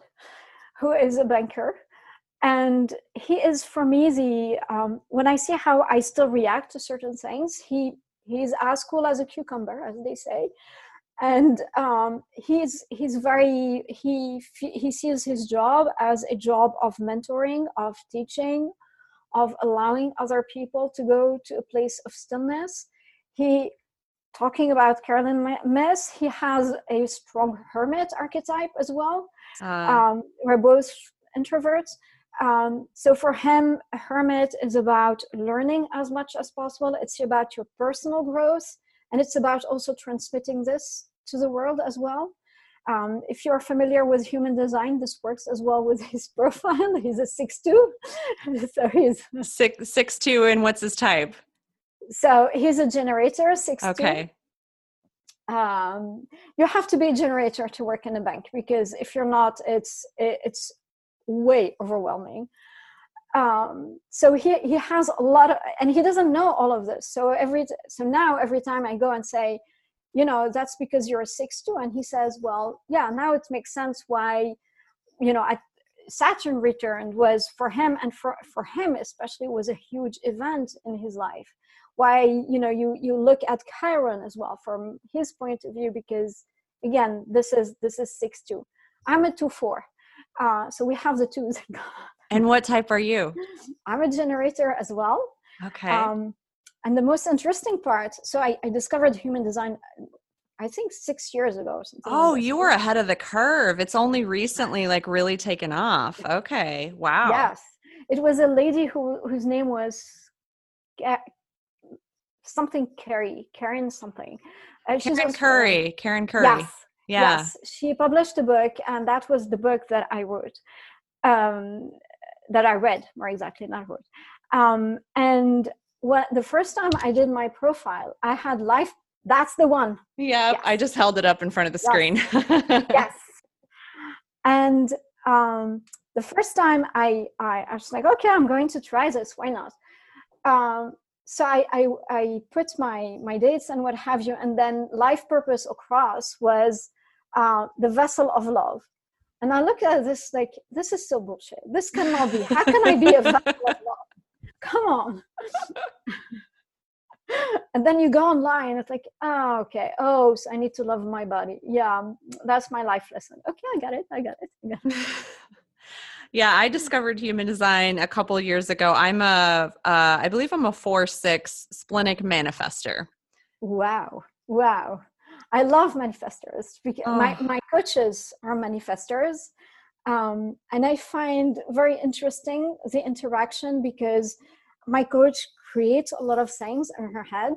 who is a banker. And he is, for me, when I see how I still react to certain things, he's as cool as a cucumber, as they say. And he sees his job as a job of mentoring, of teaching, of allowing other people to go to a place of stillness. He, talking about Caroline Myss, he has a strong hermit archetype as well. We're both introverts. So for him, a hermit is about learning as much as possible. It's about your personal growth. And it's about also transmitting this to the world as well. If you're familiar with human design, this works as well with his profile. He's a 6'2". So he's 6'2", and what's his type? So he's a generator, 6'2". Okay. You have to be a generator to work in a bank, because if you're not, it's way overwhelming. So he has a lot of, and he doesn't know all of this. So now every time I go and say, you know, that's because you're a 6'2", and he says, well, yeah, now it makes sense why, you know, Saturn returned was for him, and for him especially was a huge event in his life. Why, you know, you look at Chiron as well from his point of view, because again, this is 6'2". I'm a 2'4". So we have the twos. And what type are you? I'm a generator as well. Okay. And the most interesting part, so I discovered human design, I think 6 years ago or something. Oh, you were ahead of the curve. It's only recently like really taken off. Okay. Wow. Yes. It was a lady whose name was something Carrie, Karen something. Karen Curry. Yes. Yeah. Yes. She published a book, and that was the book that I wrote. That I read, more exactly, not wrote. And the first time I did my profile, I had life. That's the one. Yeah, yes. I just held it up in front of the screen. Yes. And the first time I was like, okay, I'm going to try this. Why not? So I put my dates and what have you, and then life purpose across was the vessel of love. And I look at this like, this is so bullshit. This cannot be. How can I be a vessel of love? Come on. And then you go online. It's like, oh, okay. Oh, so I need to love my body. Yeah, that's my life lesson. Okay, I got it. Yeah, I discovered human design a couple of years ago. I believe I'm a 4/6 splenic manifester. Wow. I love manifestors. My coaches are manifestors. And I find very interesting the interaction, because my coach creates a lot of things in her head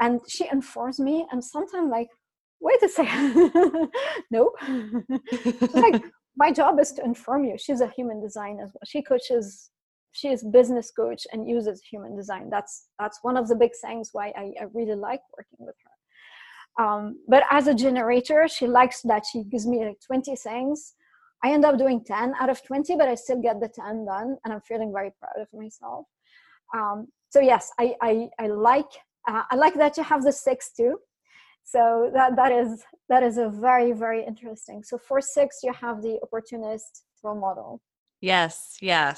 and she informs me. And sometimes like, wait a second. No. She's like, my job is to inform you. She's a human design as well. She is business coach and uses human design. That's one of the big things why I really like working with her. But as a generator, she likes that she gives me like 20 things. I end up doing 10 out of 20, but I still get the 10 done, and I'm feeling very proud of myself. So yes, I like that you have the 6 too. So that is a very, very interesting. So 4/6, you have the opportunist role model. Yes. Yeah.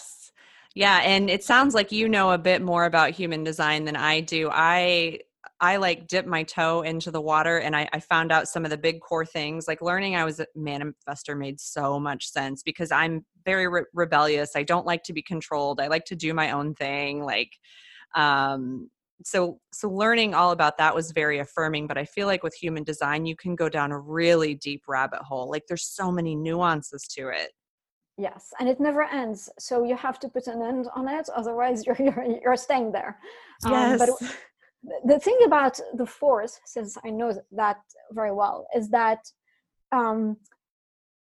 And it sounds like you know a bit more about human design than I do. I I like dipped my toe into the water and I found out some of the big core things, like learning I was a manifestor made so much sense because I'm very rebellious. I don't like to be controlled. I like to do my own thing. Like, so learning all about that was very affirming, but I feel like with human design, you can go down a really deep rabbit hole. Like there's so many nuances to it. Yes. And it never ends. So you have to put an end on it. Otherwise you're staying there. Yes. But the thing about the fourth, since I know that very well, is that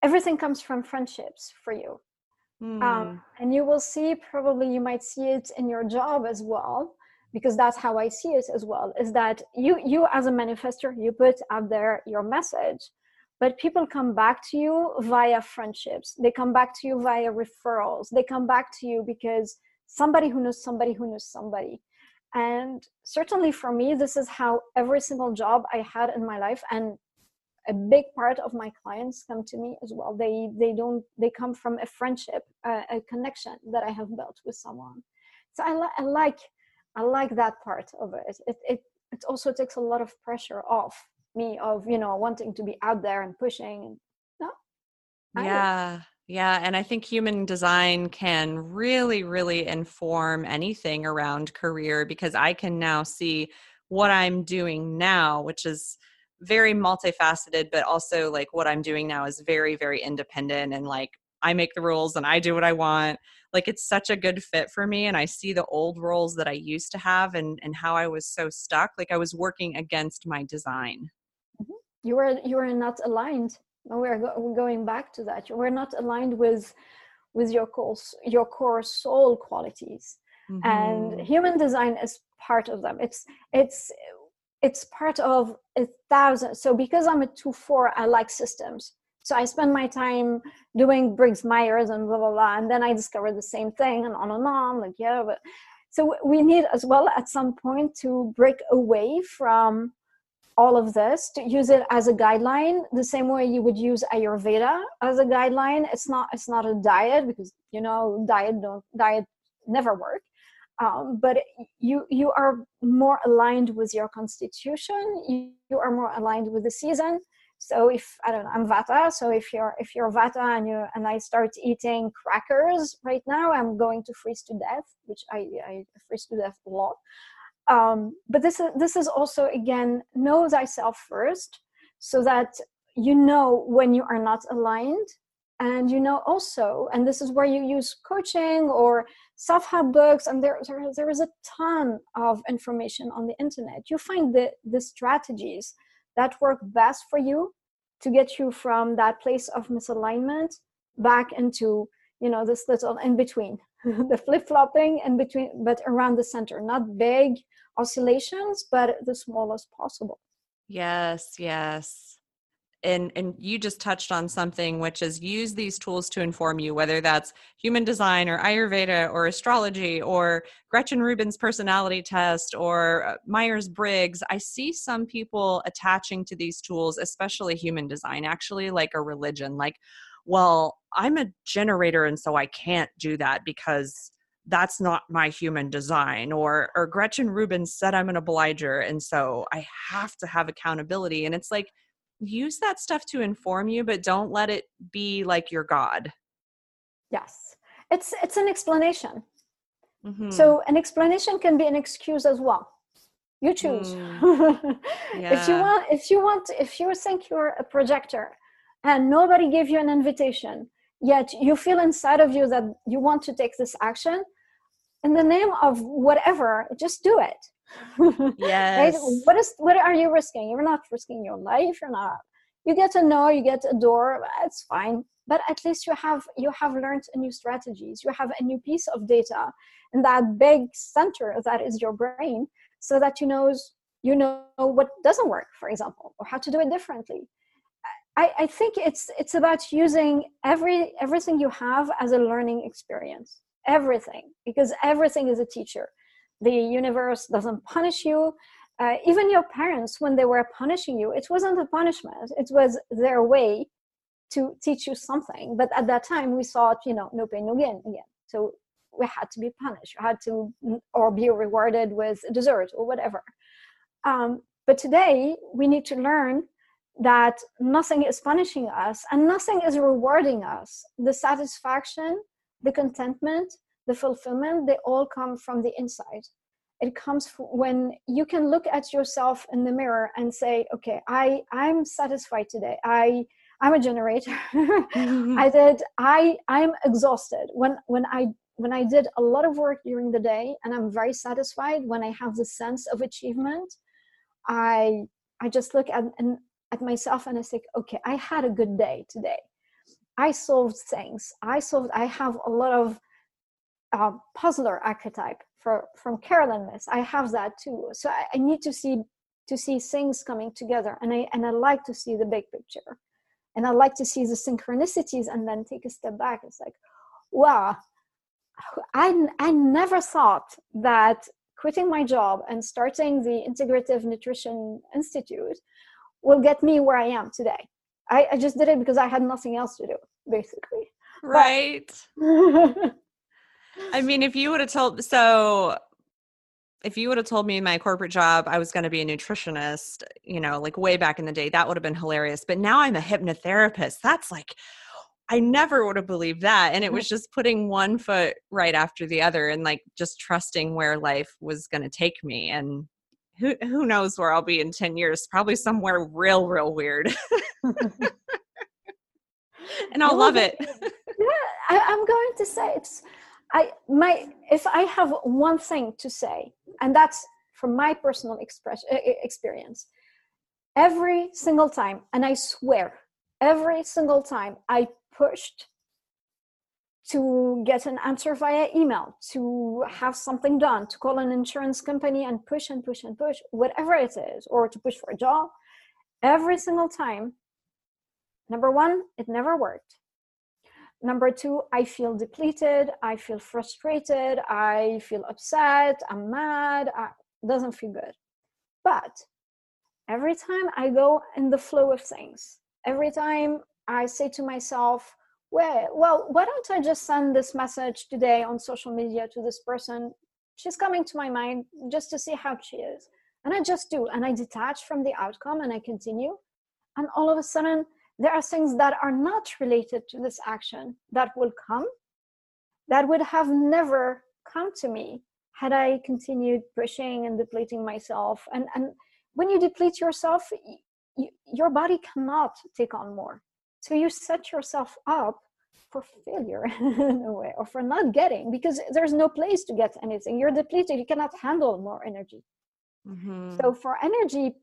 everything comes from friendships for you. And you will see, probably you might see it in your job as well, because that's how I see it as well, is that you as a manifestor, you put out there your message, but people come back to you via friendships. They come back to you via referrals. They come back to you because somebody who knows somebody who knows somebody. And certainly for me, this is how every single job I had in my life, and a big part of my clients come to me as well. They come from a friendship, a connection that I have built with someone. So I like that part of it. It also takes a lot of pressure off me of, you know, wanting to be out there and pushing. No. Yeah. Yeah. And I think human design can really, really inform anything around career, because I can now see what I'm doing now, which is very multifaceted, but also like what I'm doing now is very, very independent. And like, I make the rules and I do what I want. Like, it's such a good fit for me. And I see the old roles that I used to have and how I was so stuck. Like I was working against my design. Mm-hmm. You were not aligned. We're going back to that. We're not aligned with your core soul qualities, mm-hmm. and human design is part of them. It's part of 1,000. So because I'm a 2/4, I like systems. So I spend my time doing Briggs, Myers, and blah blah blah, and then I discover the same thing and on. Like yeah, but so we need as well at some point to break away from all of this, to use it as a guideline, the same way you would use Ayurveda as a guideline. It's not a diet, because you know diet never work. But you are more aligned with your constitution. You are more aligned with the season. So if I don't know, I'm Vata. So if you're Vata and I start eating crackers right now, I'm going to freeze to death, which I freeze to death a lot. But this is also, again, know thyself first, so that you know when you are not aligned, and you know also, and this is where you use coaching or self-help books, and there is a ton of information on the internet. You find the strategies that work best for you to get you from that place of misalignment back into, you know, this little in-between. The flip-flopping in between, but around the center, not big oscillations, but the smallest possible. Yes, yes. And you just touched on something, which is use these tools to inform you, whether that's human design or Ayurveda or astrology or Gretchen Rubin's personality test or Myers-Briggs. I see some people attaching to these tools, especially human design, actually like a religion, like, well, I'm a generator, and so I can't do that because that's not my human design. Or Gretchen Rubin said I'm an obliger, and so I have to have accountability. And it's like, use that stuff to inform you, but don't let it be like your God. Yes. It's an explanation. Mm-hmm. So an explanation can be an excuse as well. You choose. Yeah. If you think you're a projector, and nobody gave you an invitation, yet you feel inside of you that you want to take this action, in the name of whatever, just do it. Yes. Right? What are you risking? You're not risking your life. You get a no, you get a door, it's fine. But at least you have learned a new strategies. You have a new piece of data in that big center that is your brain, so that you know what doesn't work, for example, or how to do it differently. I think it's about using everything you have as a learning experience. Everything, because everything is a teacher. The universe doesn't punish you. Even your parents, when they were punishing you, it wasn't a punishment. It was their way to teach you something. But at that time, we thought, you know, no pain, no gain again. So we had to be punished. You had to, or be rewarded with a dessert or whatever. But today we need to learn that nothing is punishing us and nothing is rewarding us. The satisfaction, the contentment, the fulfillment, they all come from the inside. It comes when you can look at yourself in the mirror and say, okay, I'm satisfied today. I'm a generator. I'm exhausted. When I did a lot of work during the day and I'm very satisfied, when I have the sense of achievement, I just look at myself and I think, okay, I had a good day today. I solved things. I have a lot of puzzler archetype from Caroline Myss. I have that too. So I need to see things coming together, and I like to see the big picture, and I like to see the synchronicities, and then take a step back. It's like, wow, I never thought that quitting my job and starting the Integrative Nutrition Institute will get me where I am today. I just did it because I had nothing else to do, basically. Right. But I mean, if you would have told me in my corporate job I was going to be a nutritionist, you know, like way back in the day, that would have been hilarious. But now I'm a hypnotherapist. That's like, I never would have believed that. And it was just putting one foot right after the other and like just trusting where life was going to take me. And who knows where I'll be in 10 years, probably somewhere real, real weird. And I'll love it. Yeah, I'm going to say if I have one thing to say, and that's from my personal experience, every single time, and I swear, every single time I pushed to get an answer via email, to have something done, to call an insurance company and push and push and push, whatever it is, or to push for a job, every single time, number one, it never worked. Number two, I feel depleted, I feel frustrated, I feel upset, I'm mad, it doesn't feel good. But every time I go in the flow of things, every time I say to myself, well, why don't I just send this message today on social media to this person? She's coming to my mind just to see how she is. And I just do, and I detach from the outcome and I continue. And all of a sudden, there are things that are not related to this action that will come, that would have never come to me had I continued pushing and depleting myself. And when you deplete yourself, your body cannot take on more. So you set yourself up for failure in a way, or for not getting, because there's no place to get anything. You're depleted. You cannot handle more energy. Mm-hmm. So for energy,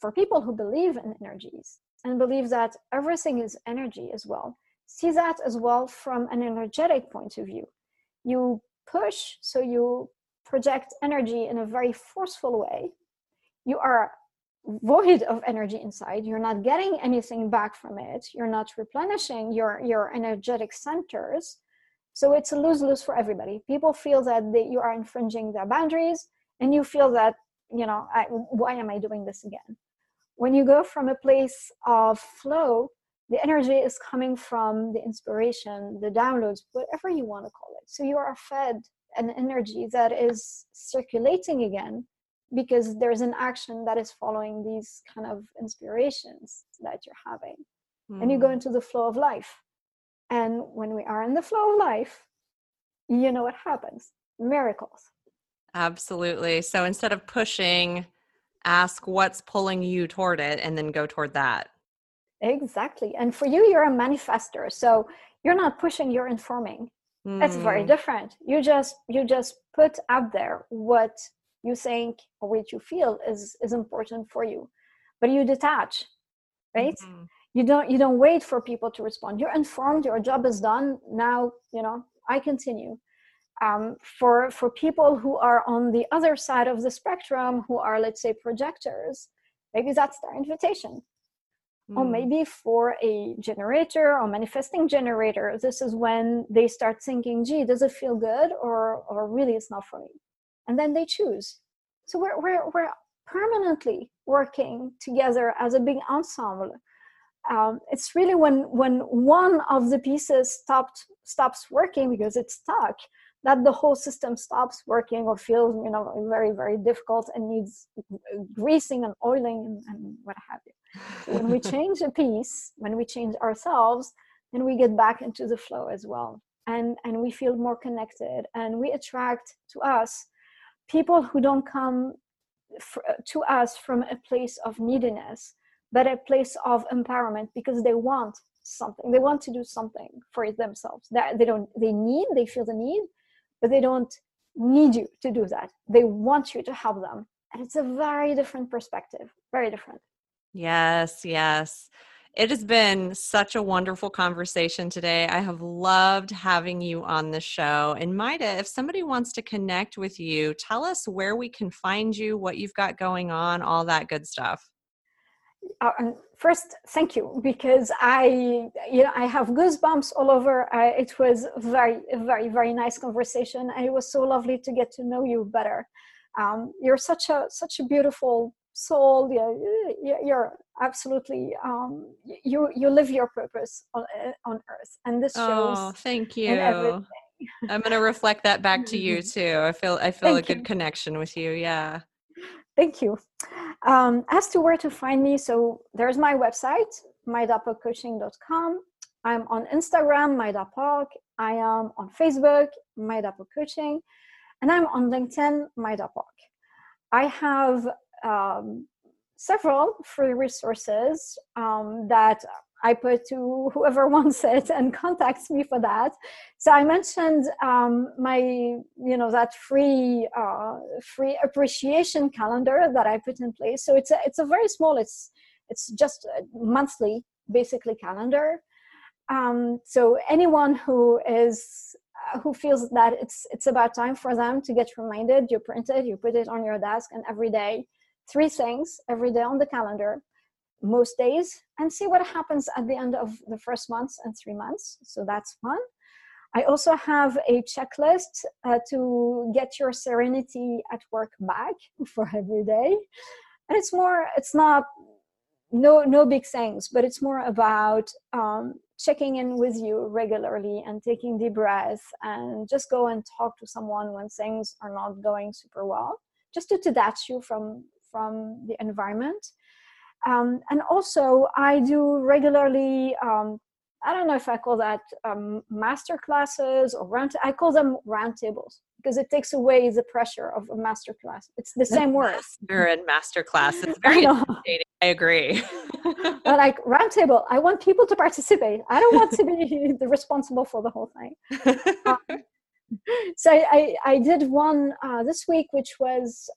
for people who believe in energies, and believe that everything is energy as well, see that as well from an energetic point of view. You push, so you project energy in a very forceful way. You are void of energy inside. You're not getting anything back from it. You're not replenishing your energetic centers. So it's a lose-lose for everybody. People feel that you are infringing their boundaries, and you feel that, you know, why am I doing this again? When you go from a place of flow, the energy is coming from the inspiration, the downloads, whatever you want to call it. So you are fed an energy that is circulating again, because there's an action that is following these kind of inspirations that you're having. Mm. And you go into the flow of life. And when we are in the flow of life, you know what happens. Miracles. Absolutely. So instead of pushing, ask what's pulling you toward it and then go toward that. Exactly. And for you, you're a manifester. So you're not pushing, you're informing. Mm. That's very different. You just put out there what you think or what you feel is important for you. But you detach, right? Mm-hmm. You don't wait for people to respond. You're informed, your job is done. Now, you know, I continue. For people who are on the other side of the spectrum, who are, let's say, projectors, maybe that's their invitation. Mm. Or maybe for a generator or manifesting generator, this is when they start thinking, gee, does it feel good or really it's not for me? And then they choose. So we're permanently working together as a big ensemble. It's really when one of the pieces stops working because it's stuck, that the whole system stops working or feels, you know, very, very difficult and needs greasing and oiling and what have you. So when we change a piece, when we change ourselves, then we get back into the flow as well. And we feel more connected, and we attract to us people who don't come to us from a place of neediness, but a place of empowerment, because they want something. They want to do something for themselves. That they feel the need, but they don't need you to do that. They want you to help them. And it's a very different perspective, very different. Yes, yes. It has been such a wonderful conversation today. I have loved having you on the show. And Maida, if somebody wants to connect with you, tell us where we can find you, what you've got going on, all that good stuff. First, thank you, because I have goosebumps all over. It was very, very, very nice conversation, and it was so lovely to get to know you better. You're such a beautiful soul. You're absolutely you live your purpose on earth, and this shows. Oh, thank you. I'm going to reflect that back to you too. I feel thank a good you. Connection with you. Yeah. Thank you. As to where to find me, so there's my website, mydapoccoaching.com. I'm on Instagram, Maida Park. I am on Facebook, Maida Park Coaching, and I'm on LinkedIn, Maida Park. I have several free resources that I put to whoever wants it and contacts me for that. So I mentioned that free appreciation calendar that I put in place. So it's a very small, it's just a monthly basically calendar. So anyone who feels that it's about time for them to get reminded, you print it, you put it on your desk, and every day, 3 things every day on the calendar. Most days, and see what happens at the end of the first month and 3 months. So that's fun. I also have a checklist to get your serenity at work back for every day. And it's not big things, but it's more about checking in with you regularly and taking deep breaths and just go and talk to someone when things are not going super well, just to detach you from the environment. And also I do regularly, I don't know if I call that master classes or I call them round tables, because it takes away the pressure of a master class. It's the same word. Master and master class. It's very intimidating. I agree. But like round table, I want people to participate. I don't want to be responsible for the whole thing. So I did one this week, which was...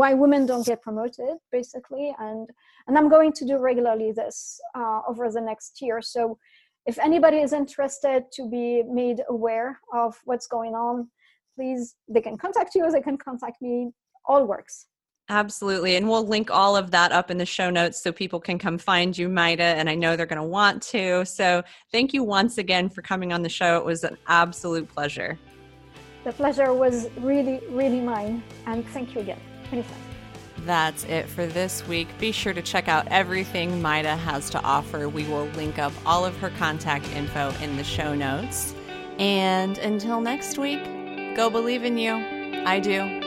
why women don't get promoted, basically, and I'm going to do regularly this over the next year. So if anybody is interested to be made aware of what's going on, please, they can contact you, they can contact me, all works. Absolutely. And we'll link all of that up in the show notes so people can come find you, Maida, and I know they're going to want to. So thank you once again for coming on the show. It was an absolute pleasure. The pleasure was really, really mine. And thank you again. Anytime. That's it for this week. Be sure to check out everything Maida has to offer. We will link up all of her contact info in the show notes. And until next week, go believe in you. I do.